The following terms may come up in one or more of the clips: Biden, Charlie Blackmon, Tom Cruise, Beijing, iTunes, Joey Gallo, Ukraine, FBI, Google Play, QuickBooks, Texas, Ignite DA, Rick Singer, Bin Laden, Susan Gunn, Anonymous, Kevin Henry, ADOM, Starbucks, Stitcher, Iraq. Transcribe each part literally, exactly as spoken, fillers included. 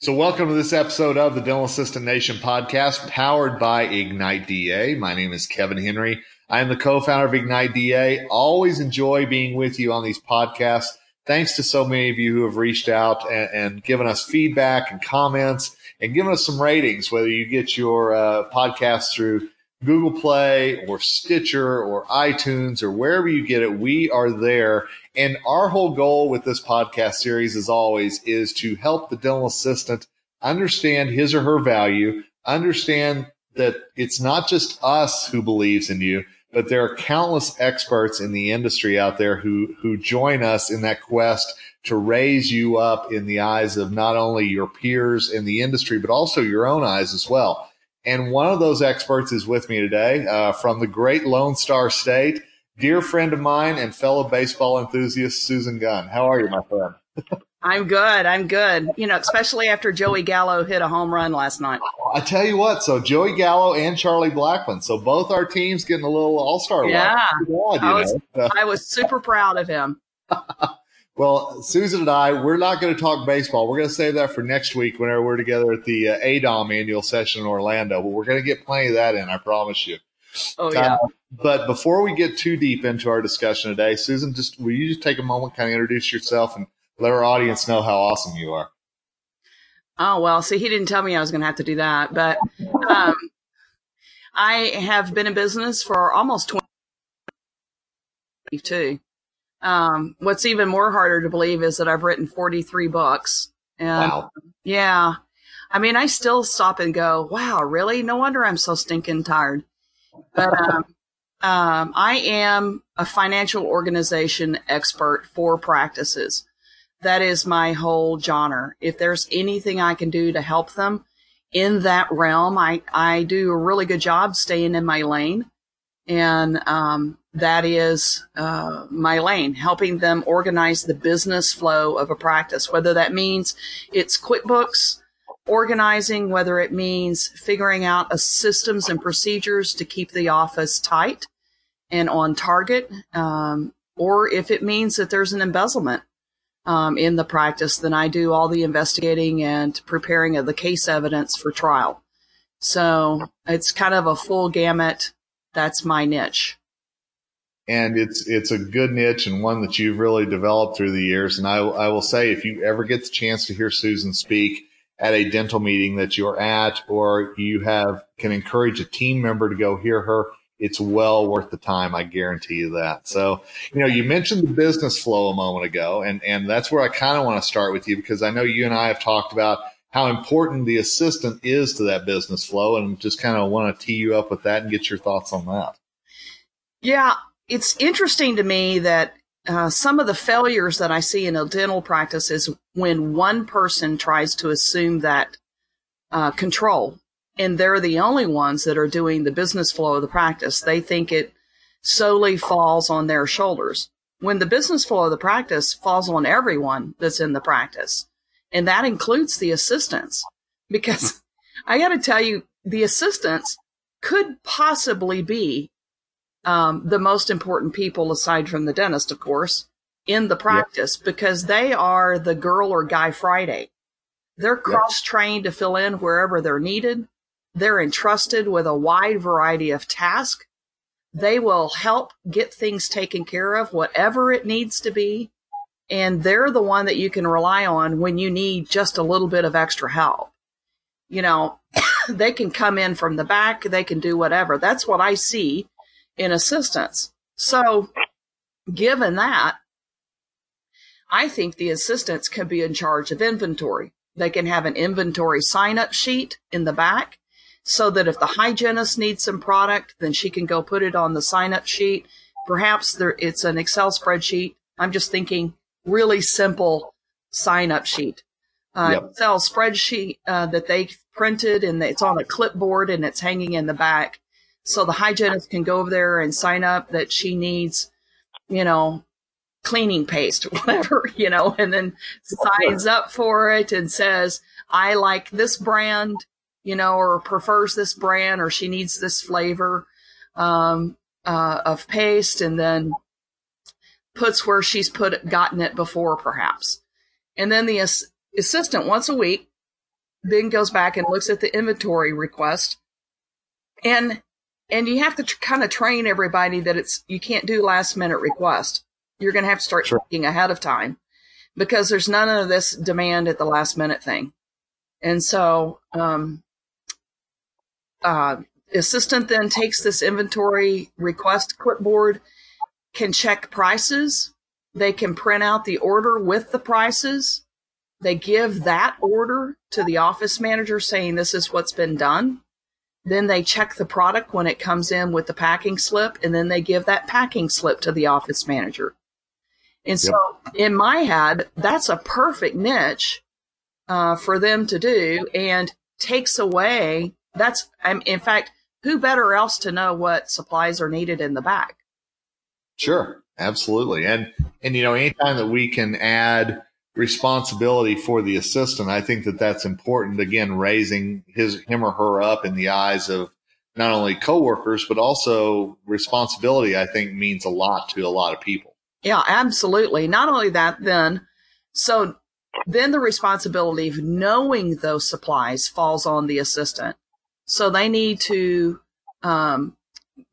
So welcome to this episode of the Dental Assistant Nation podcast, powered by Ignite D A. My name is Kevin Henry. I am the co-founder of Ignite D A. Always enjoy being with you on these podcasts. Thanks to so many of you who have reached out and, and given us feedback and comments and given us some ratings, whether you get your uh, podcast through Google Play or Stitcher or iTunes or wherever you get it, we are there. And our whole goal with this podcast series, as always, is to help the dental assistant understand his or her value, understand that it's not just us who believes in you, but there are countless experts in the industry out there who, who join us in that quest to raise you up in the eyes of not only your peers in the industry, but also your own eyes as well. And one of those experts is with me today uh, from the great Lone Star State, dear friend of mine and fellow baseball enthusiast, Susan Gunn. How are you, my friend? I'm good. I'm good. You know, especially after Joey Gallo hit a home run last night. I tell you what. So Joey Gallo and Charlie Blackmon. So both our teams getting a little all-star. Yeah. Lot, I, was, I was super proud of him. Well, Susan and I, we're not going to talk baseball. We're going to save that for next week whenever we're together at the uh, A D O M annual session in Orlando. But we're going to get plenty of that in, I promise you. Oh, yeah. Um, but before we get too deep into our discussion today, Susan, just will you just take a moment, kind of introduce yourself and let our audience know how awesome you are. Oh, well, see, he didn't tell me I was going to have to do that. But um, I have been in business for almost twenty-two. Um, what's even more harder to believe is that I've written forty-three books. And wow. Yeah. I mean, I still stop and go, wow, really? No wonder I'm so stinking tired. But um, um, I am a financial organization expert for practices. That is my whole genre. If there's anything I can do to help them in that realm, I, I do a really good job staying in my lane. And um, that is uh, my lane, helping them organize the business flow of a practice, whether that means it's QuickBooks organizing, whether it means figuring out a systems and procedures to keep the office tight and on target, um, or if it means that there's an embezzlement. Um, in the practice, then I do all the investigating and preparing of the case evidence for trial. So it's kind of a full gamut. That's my niche. And it's it's a good niche and one that you've really developed through the years. And I, I will say, if you ever get the chance to hear Susan speak at a dental meeting that you're at, or you have can encourage a team member to go hear her, it's well worth the time. I guarantee you that. So, you know, you mentioned the business flow a moment ago, and, and that's where I kind of want to start with you, because I know you and I have talked about how important the assistant is to that business flow, and just kind of want to tee you up with that and get your thoughts on that. Yeah, it's interesting to me that uh, some of the failures that I see in a dental practice is when one person tries to assume that uh, control. And they're the only ones that are doing the business flow of the practice. They think it solely falls on their shoulders, when the business flow of the practice falls on everyone that's in the practice. And that includes the assistants, because I got to tell you, the assistants could possibly be um, the most important people, aside from the dentist, of course, in the practice, yeah. Because they are the girl or guy Friday. They're cross-trained to fill in wherever they're needed. They're entrusted with a wide variety of tasks. They will help get things taken care of, whatever it needs to be. And they're the one that you can rely on when you need just a little bit of extra help. You know, they can come in from the back. They can do whatever. That's what I see in assistants. So given that, I think the assistants can be in charge of inventory. They can have an inventory sign-up sheet in the back, so that if the hygienist needs some product, then she can go put it on the sign-up sheet. Perhaps there, it's an Excel spreadsheet. I'm just thinking really simple sign-up sheet. Uh, yep. Excel spreadsheet uh, that they printed, and it's on a clipboard, and it's hanging in the back. So the hygienist can go over there and sign up that she needs, you know, cleaning paste, whatever, you know, and then signs up for it and says, I like this brand, you know, or prefers this brand, or she needs this flavor um, uh, of paste, and then puts where she's put gotten it before, perhaps. And then the ass- assistant once a week then goes back and looks at the inventory request. And and you have to tr- kind of train everybody that it's you can't do last minute request. You're going to have to start sure. thinking ahead of time, because there's none of this demand at the last minute thing. And so um, uh, assistant then takes this inventory request clipboard, can check prices. They can print out the order with the prices. They give that order to the office manager saying this is what's been done. Then they check the product when it comes in with the packing slip, and then they give that packing slip to the office manager. And so yep. in my head, that's a perfect niche uh, for them to do, and takes away that's I'm, in fact, who better else to know what supplies are needed in the back? Sure. Absolutely. And, and, you know, anytime that we can add responsibility for the assistant, I think that that's important. Again, raising his, him or her up in the eyes of not only coworkers, but also responsibility, I think, means a lot to a lot of people. Yeah, absolutely. Not only that, then, so then the responsibility of knowing those supplies falls on the assistant. So they need to, um,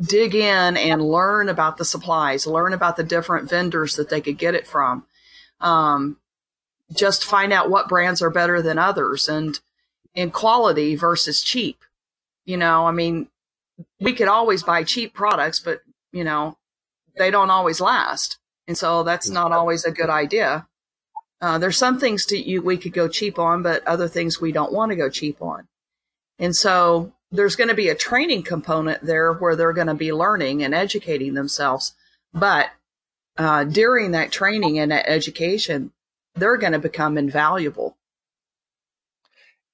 dig in and learn about the supplies, learn about the different vendors that they could get it from. Um, just find out what brands are better than others, and in quality versus cheap. You know, I mean, we could always buy cheap products, but, you know, they don't always last. And so that's not always a good idea. Uh, there's some things to you we could go cheap on, but other things we don't want to go cheap on. And so there's going to be a training component there where they're going to be learning and educating themselves. But uh, during that training and that education, they're going to become invaluable.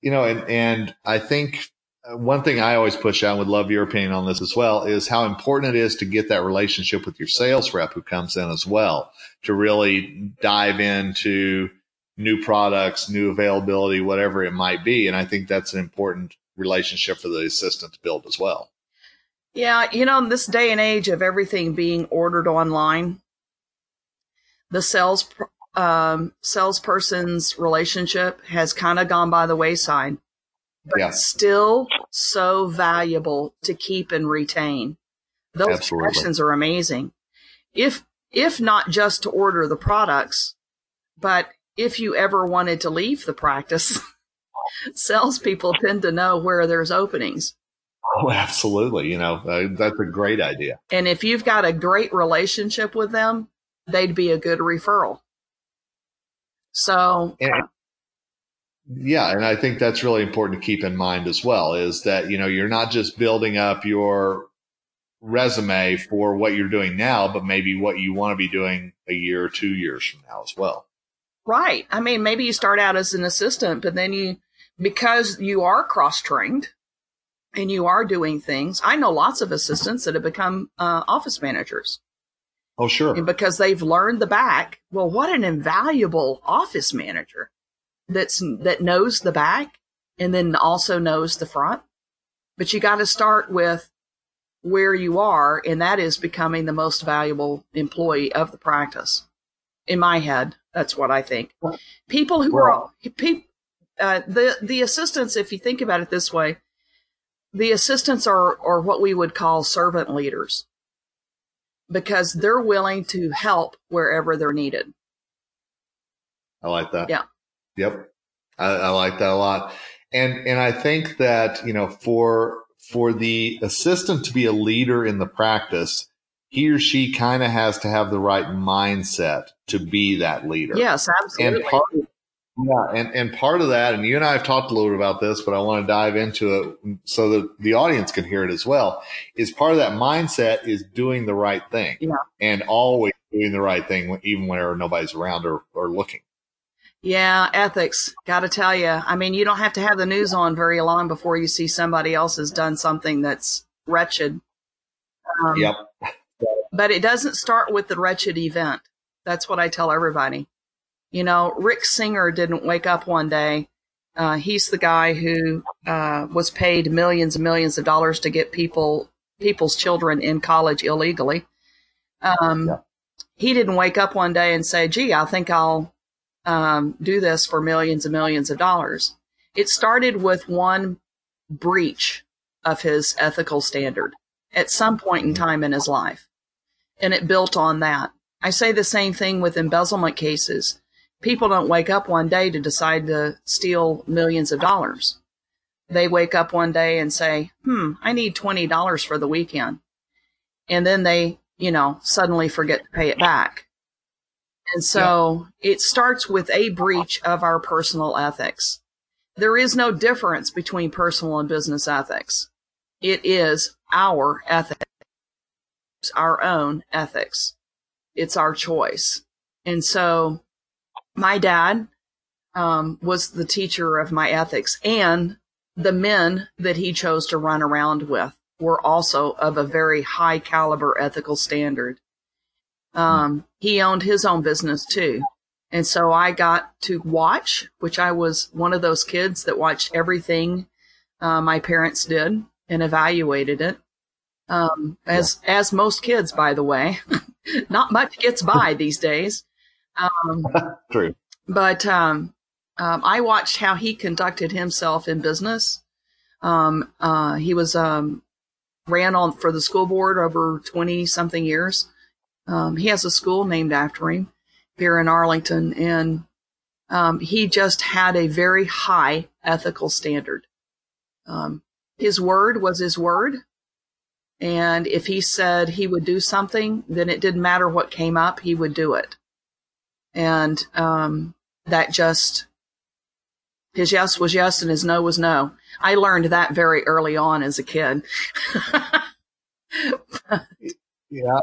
You know, and, and I think one thing I always push out, I would love your opinion on this as well, is how important it is to get that relationship with your sales rep who comes in as well, to really dive into new products, new availability, whatever it might be. And I think that's an important relationship for the assistant to build as well. Yeah, you know, in this day and age of everything being ordered online, the sales um, salesperson's relationship has kind of gone by the wayside, but yeah. it's still so valuable to keep and retain. Those Absolutely. Connections are amazing. If if not just to order the products, but if you ever wanted to leave the practice. Salespeople tend to know where there's openings. Oh, absolutely. You know, uh, that's a great idea. And if you've got a great relationship with them, they'd be a good referral. So, and, uh, yeah. And I think that's really important to keep in mind as well, is that, you know, you're not just building up your resume for what you're doing now, but maybe what you want to be doing a year or two years from now as well. Right. I mean, maybe you start out as an assistant, but then you, because you are cross-trained and you are doing things. I know lots of assistants that have become uh, office managers. Oh, sure. And because they've learned the back. Well, what an invaluable office manager that's that knows the back and then also knows the front. But you got to start with where you are, and that is becoming the most valuable employee of the practice. In my head, that's what I think. People who well, are people. Uh, the the assistants, if you think about it this way, the assistants are, are what we would call servant leaders, because they're willing to help wherever they're needed. I like that. Yeah. Yep. I, I like that a lot. And and I think that, you know, for for the assistant to be a leader in the practice, he or she kind of has to have the right mindset to be that leader. Yes, absolutely. And part of Yeah, and, and part of that, and you and I have talked a little bit about this, but I want to dive into it so that the audience can hear it as well, is part of that mindset is doing the right thing yeah. and always doing the right thing, even whenever nobody's around or, or looking. Yeah, ethics. Got to tell you. I mean, you don't have to have the news on very long before you see somebody else has done something that's wretched. Um, yep. But it doesn't start with the wretched event. That's what I tell everybody. You know, Rick Singer didn't wake up one day. Uh, he's the guy who uh, was paid millions and millions of dollars to get people, people's children in college illegally. Um, yeah. He didn't wake up one day and say, gee, I think I'll um, do this for millions and millions of dollars. It started with one breach of his ethical standard at some point in time in his life, and it built on that. I say the same thing with embezzlement cases. People don't wake up one day to decide to steal millions of dollars. They wake up one day and say, hmm, I need twenty dollars for the weekend. And then they, you know, suddenly forget to pay it back. And so yeah. It starts with a breach of our personal ethics. There is no difference between personal and business ethics. It is our ethics, our own ethics. It's our choice. And so my dad um, was the teacher of my ethics, and the men that he chose to run around with were also of a very high caliber ethical standard. Um, he owned his own business too. And so I got to watch, which I was one of those kids that watched everything uh, my parents did and evaluated it. Um, as, yeah. as most kids, by the way, not much gets by these days. Um, True. But, um, um, I watched how he conducted himself in business. Um, uh, he was, um, ran on for the school board over twenty something years. Um, he has a school named after him here in Arlington. And, um, he just had a very high ethical standard. Um, his word was his word. And if he said he would do something, then it didn't matter what came up, he would do it. And um, that just, his yes was yes and his no was no. I learned that very early on as a kid. but, yeah,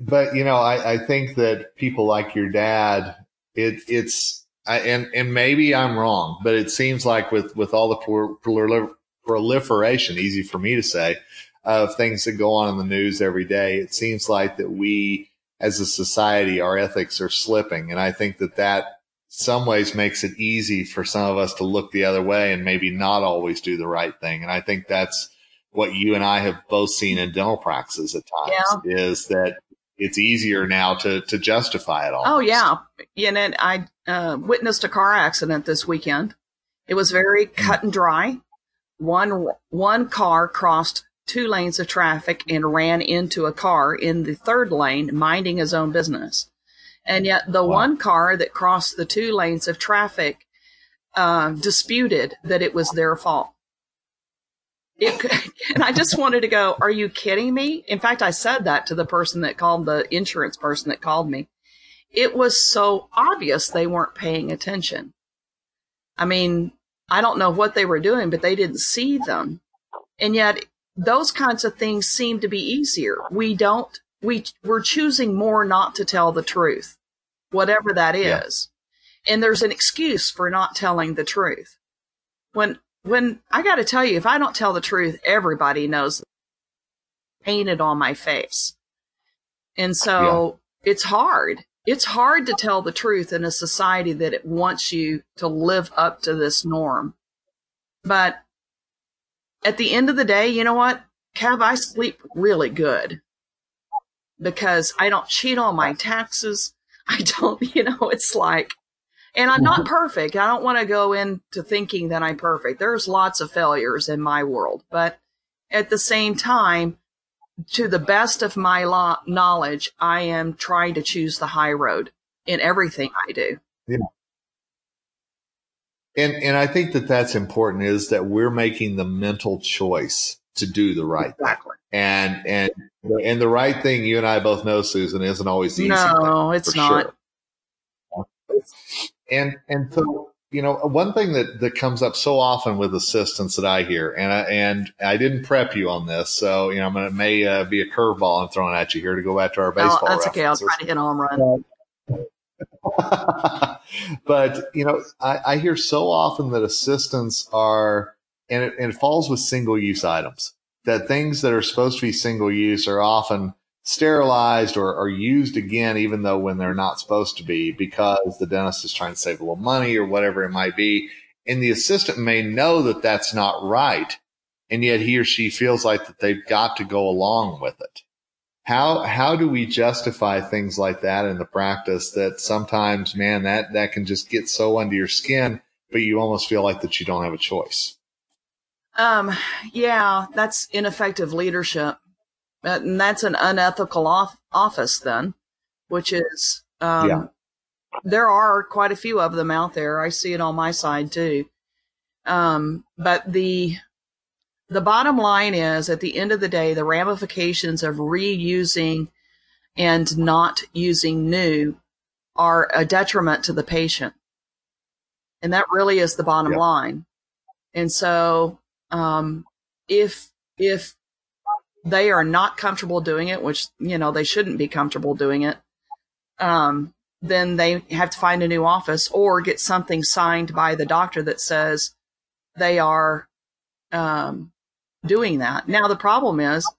but, you know, I, I think that people like your dad, it, it's, I, and, and maybe I'm wrong, but it seems like with, with all the prol- prol- proliferation, easy for me to say, of things that go on in the news every day, it seems like that we, as a society, our ethics are slipping. And I think that that some ways makes it easy for some of us to look the other way and maybe not always do the right thing. And I think that's what you and I have both seen in dental practices at times, yeah. is that it's easier now to, to justify it all. Oh, yeah. And it, I uh, witnessed a car accident this weekend. It was very cut and dry. One, one car crossed two lanes of traffic and ran into a car in the third lane, minding his own business. And yet the wow. one car that crossed the two lanes of traffic uh, disputed that it was their fault. It could, and I just wanted to go, are you kidding me? In fact, I said that to the person that called, the insurance person that called me. It was so obvious they weren't paying attention. I mean, I don't know what they were doing, but they didn't see them. And yet, those kinds of things seem to be easier. We don't, we, we're choosing more not to tell the truth, whatever that is. Yeah. And there's an excuse for not telling the truth. When, when I got to tell you, if I don't tell the truth, everybody knows painted on my face. And so yeah. it's hard. It's hard to tell the truth in a society that it wants you to live up to this norm. But at the end of the day, you know what, Kev, I sleep really good because I don't cheat on my taxes. I don't, you know, it's like, and I'm not perfect. I don't want to go into thinking that I'm perfect. There's lots of failures in my world. But at the same time, to the best of my lo- knowledge, I am trying to choose the high road in everything I do. Yeah. And and I think that that's important, is that we're making the mental choice to do the right exactly. thing. And, and, and the right thing, you and I both know, Susan, isn't always easy. No, thing, it's not. Sure. And, and so, you know, one thing that, that comes up so often with assistants that I hear, and I, and I didn't prep you on this, so, you know, I'm gonna, it may uh, be a curveball I'm throwing at you here to go back to our baseball oh, that's references. Okay. I'll try to hit a home run. But, you know, I, I hear so often that assistants are, and it, and it falls with single use items. that things that are supposed to be single use are often sterilized or are used again, even though when they're not supposed to be, because the dentist is trying to save a little money or whatever it might be. And the assistant may know that that's not right. And yet he or she feels like that they've got to go along with it. How, how do we justify things like that in the practice that sometimes, man, that, that can just get so under your skin, but you almost feel like that you don't have a choice? Um, yeah, that's ineffective leadership. And that's an unethical off- office then, which is, um, yeah. There are quite a few of them out there. I see it on my side too. Um, but the, the bottom line is, at the end of the day, the ramifications of reusing and not using new are a detriment to the patient. And that really is the bottom yeah. line. And so, um, if, if they are not comfortable doing it, which, you know, they shouldn't be comfortable doing it, um, then they have to find a new office or get something signed by the doctor that says they are, um, doing that. Now, the problem is,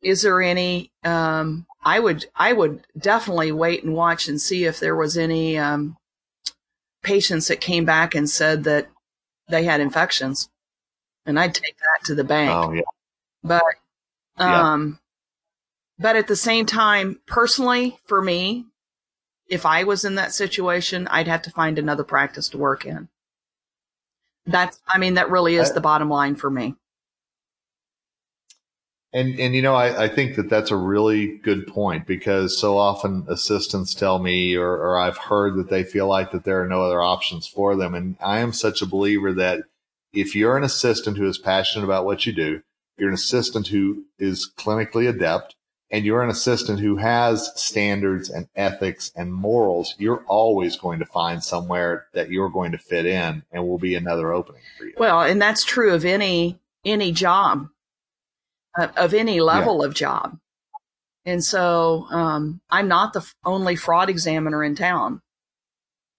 is there any, um, I would, I would definitely wait and watch and see if there was any, um, patients that came back and said that they had infections, and I'd take that to the bank. Oh, yeah. But, um, yeah. but at the same time, personally, for me, if I was in that situation, I'd have to find another practice to work in. That's, I mean, that really is the bottom line for me. And, and, you know, I, I think that that's a really good point, because so often assistants tell me, or, or I've heard that they feel like that there are no other options for them. And I am such a believer that if you're an assistant who is passionate about what you do, you're an assistant who is clinically adept, and you're an assistant who has standards and ethics and morals, you're always going to find somewhere that you're going to fit in, and will be another opening for you. Well, and that's true of any, any job, uh, of any level yeah. of job. And so, um, I'm not the only fraud examiner in town.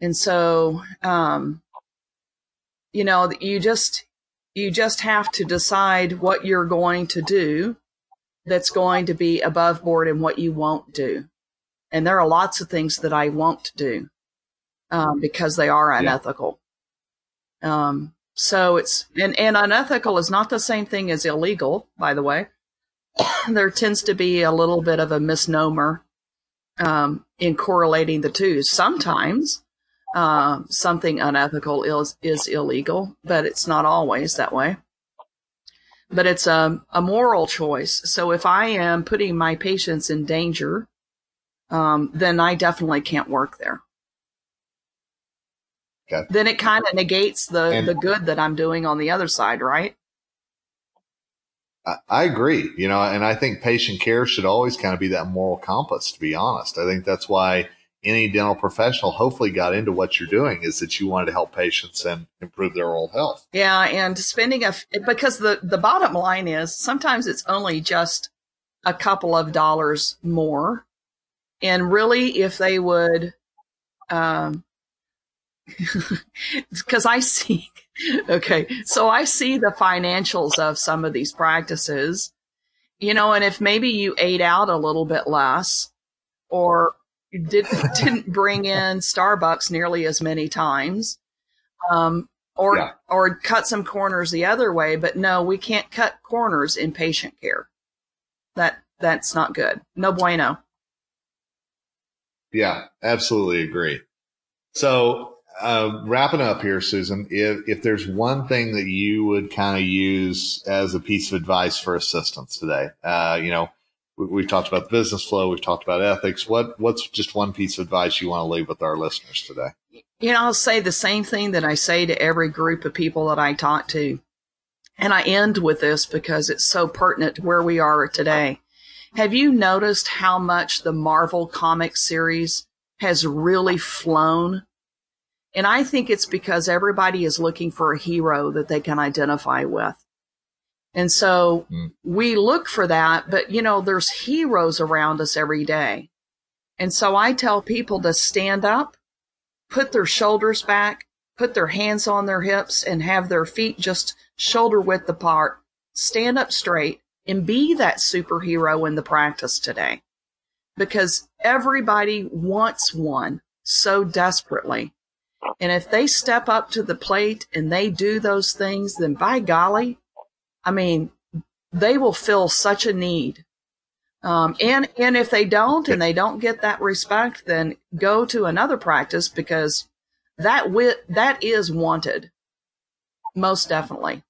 And so, um, you know, you just, you just have to decide what you're going to do that's going to be above board and what you won't do. And there are lots of things that I won't do, um, because they are unethical. Yeah. Um, so it's, and, and unethical is not the same thing as illegal, by the way. There tends to be a little bit of a misnomer, um, in correlating the two. Sometimes, um, uh, something unethical is, is illegal, but it's not always that way. But it's a, a moral choice. So if I am putting my patients in danger, um, then I definitely can't work there. Okay. Then it kind of negates the, and the good that I'm doing on the other side, right? I, I agree. You know, and I think patient care should always kind of be that moral compass, to be honest. I think that's why any dental professional hopefully got into what you're doing, is that you wanted to help patients and improve their oral health. Yeah. And spending a, because the, the bottom line is, sometimes it's only just a couple of dollars more. And really, if they would, um, because I see, okay. So I see the financials of some of these practices, you know, and if maybe you ate out a little bit less, or didn't didn't bring in Starbucks nearly as many times, um, or yeah. or cut some corners the other way. But no, we can't cut corners in patient care. That that's not good. No bueno. Yeah, absolutely agree. So uh, wrapping up here, Susan, if if there's one thing that you would kind of use as a piece of advice for assistants today, uh, you know. We've talked about the business flow. We've talked about ethics. What What's just one piece of advice you want to leave with our listeners today? You know, I'll say the same thing that I say to every group of people that I talk to. And I end with this because it's so pertinent to where we are today. Have you noticed how much the Marvel comic series has really flown? And I think it's because everybody is looking for a hero that they can identify with. And so we look for that, but you know, there's heroes around us every day. And so I tell people to stand up, put their shoulders back, put their hands on their hips, and have their feet just shoulder width apart, stand up straight, and be that superhero in the practice today. Because everybody wants one so desperately. And if they step up to the plate and they do those things, then by golly, I mean, they will fill such a need. Um, and, and if they don't, and they don't get that respect, then go to another practice, because that wi- that is wanted. Most definitely.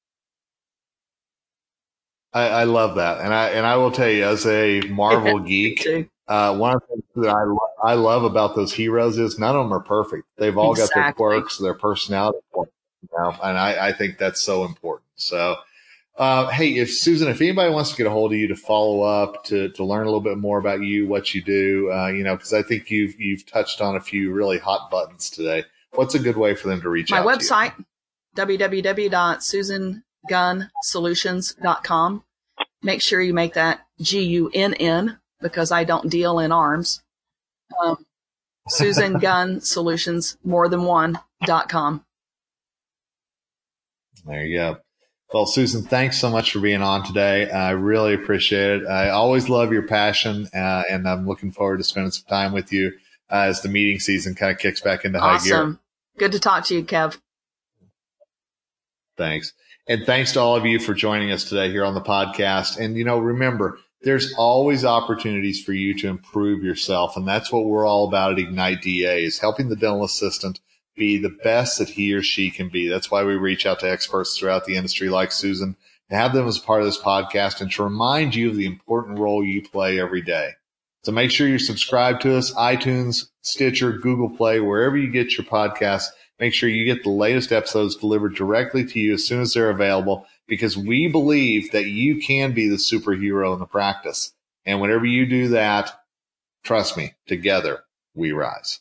I, I love that. And I, and I will tell you, as a Marvel geek, uh, one of the things that I, lo- I love about those heroes is none of them are perfect. They've all exactly. got their quirks, their personality. You know, and I, I think that's so important. So, Uh, hey, if Susan, if anybody wants to get a hold of you to follow up, to, to learn a little bit more about you, what you do, uh, you know, because I think you've you've touched on a few really hot buttons today. What's a good way for them to reach My out? My website, to you? w w w dot susan gunn solutions dot com. Make sure you make that G U N N, because I don't deal in arms. Um, Susan Gunn Solutions, more than one, dot com. There you go. Well, Susan, thanks so much for being on today. I really appreciate it. I always love your passion, uh, and I'm looking forward to spending some time with you uh, as the meeting season kind of kicks back into high awesome. gear. Awesome. Good to talk to you, Kev. Thanks. And thanks to all of you for joining us today here on the podcast. And, you know, remember, there's always opportunities for you to improve yourself, and that's what we're all about at Ignite D A, is helping the dental assistant be the best that he or she can be. That's why we reach out to experts throughout the industry like Susan, to have them as part of this podcast and to remind you of the important role you play every day. So make sure you're subscribed to us, iTunes, Stitcher, Google Play, wherever you get your podcasts. Make sure you get the latest episodes delivered directly to you as soon as they're available, because we believe that you can be the superhero in the practice. And whenever you do that, trust me, together we rise.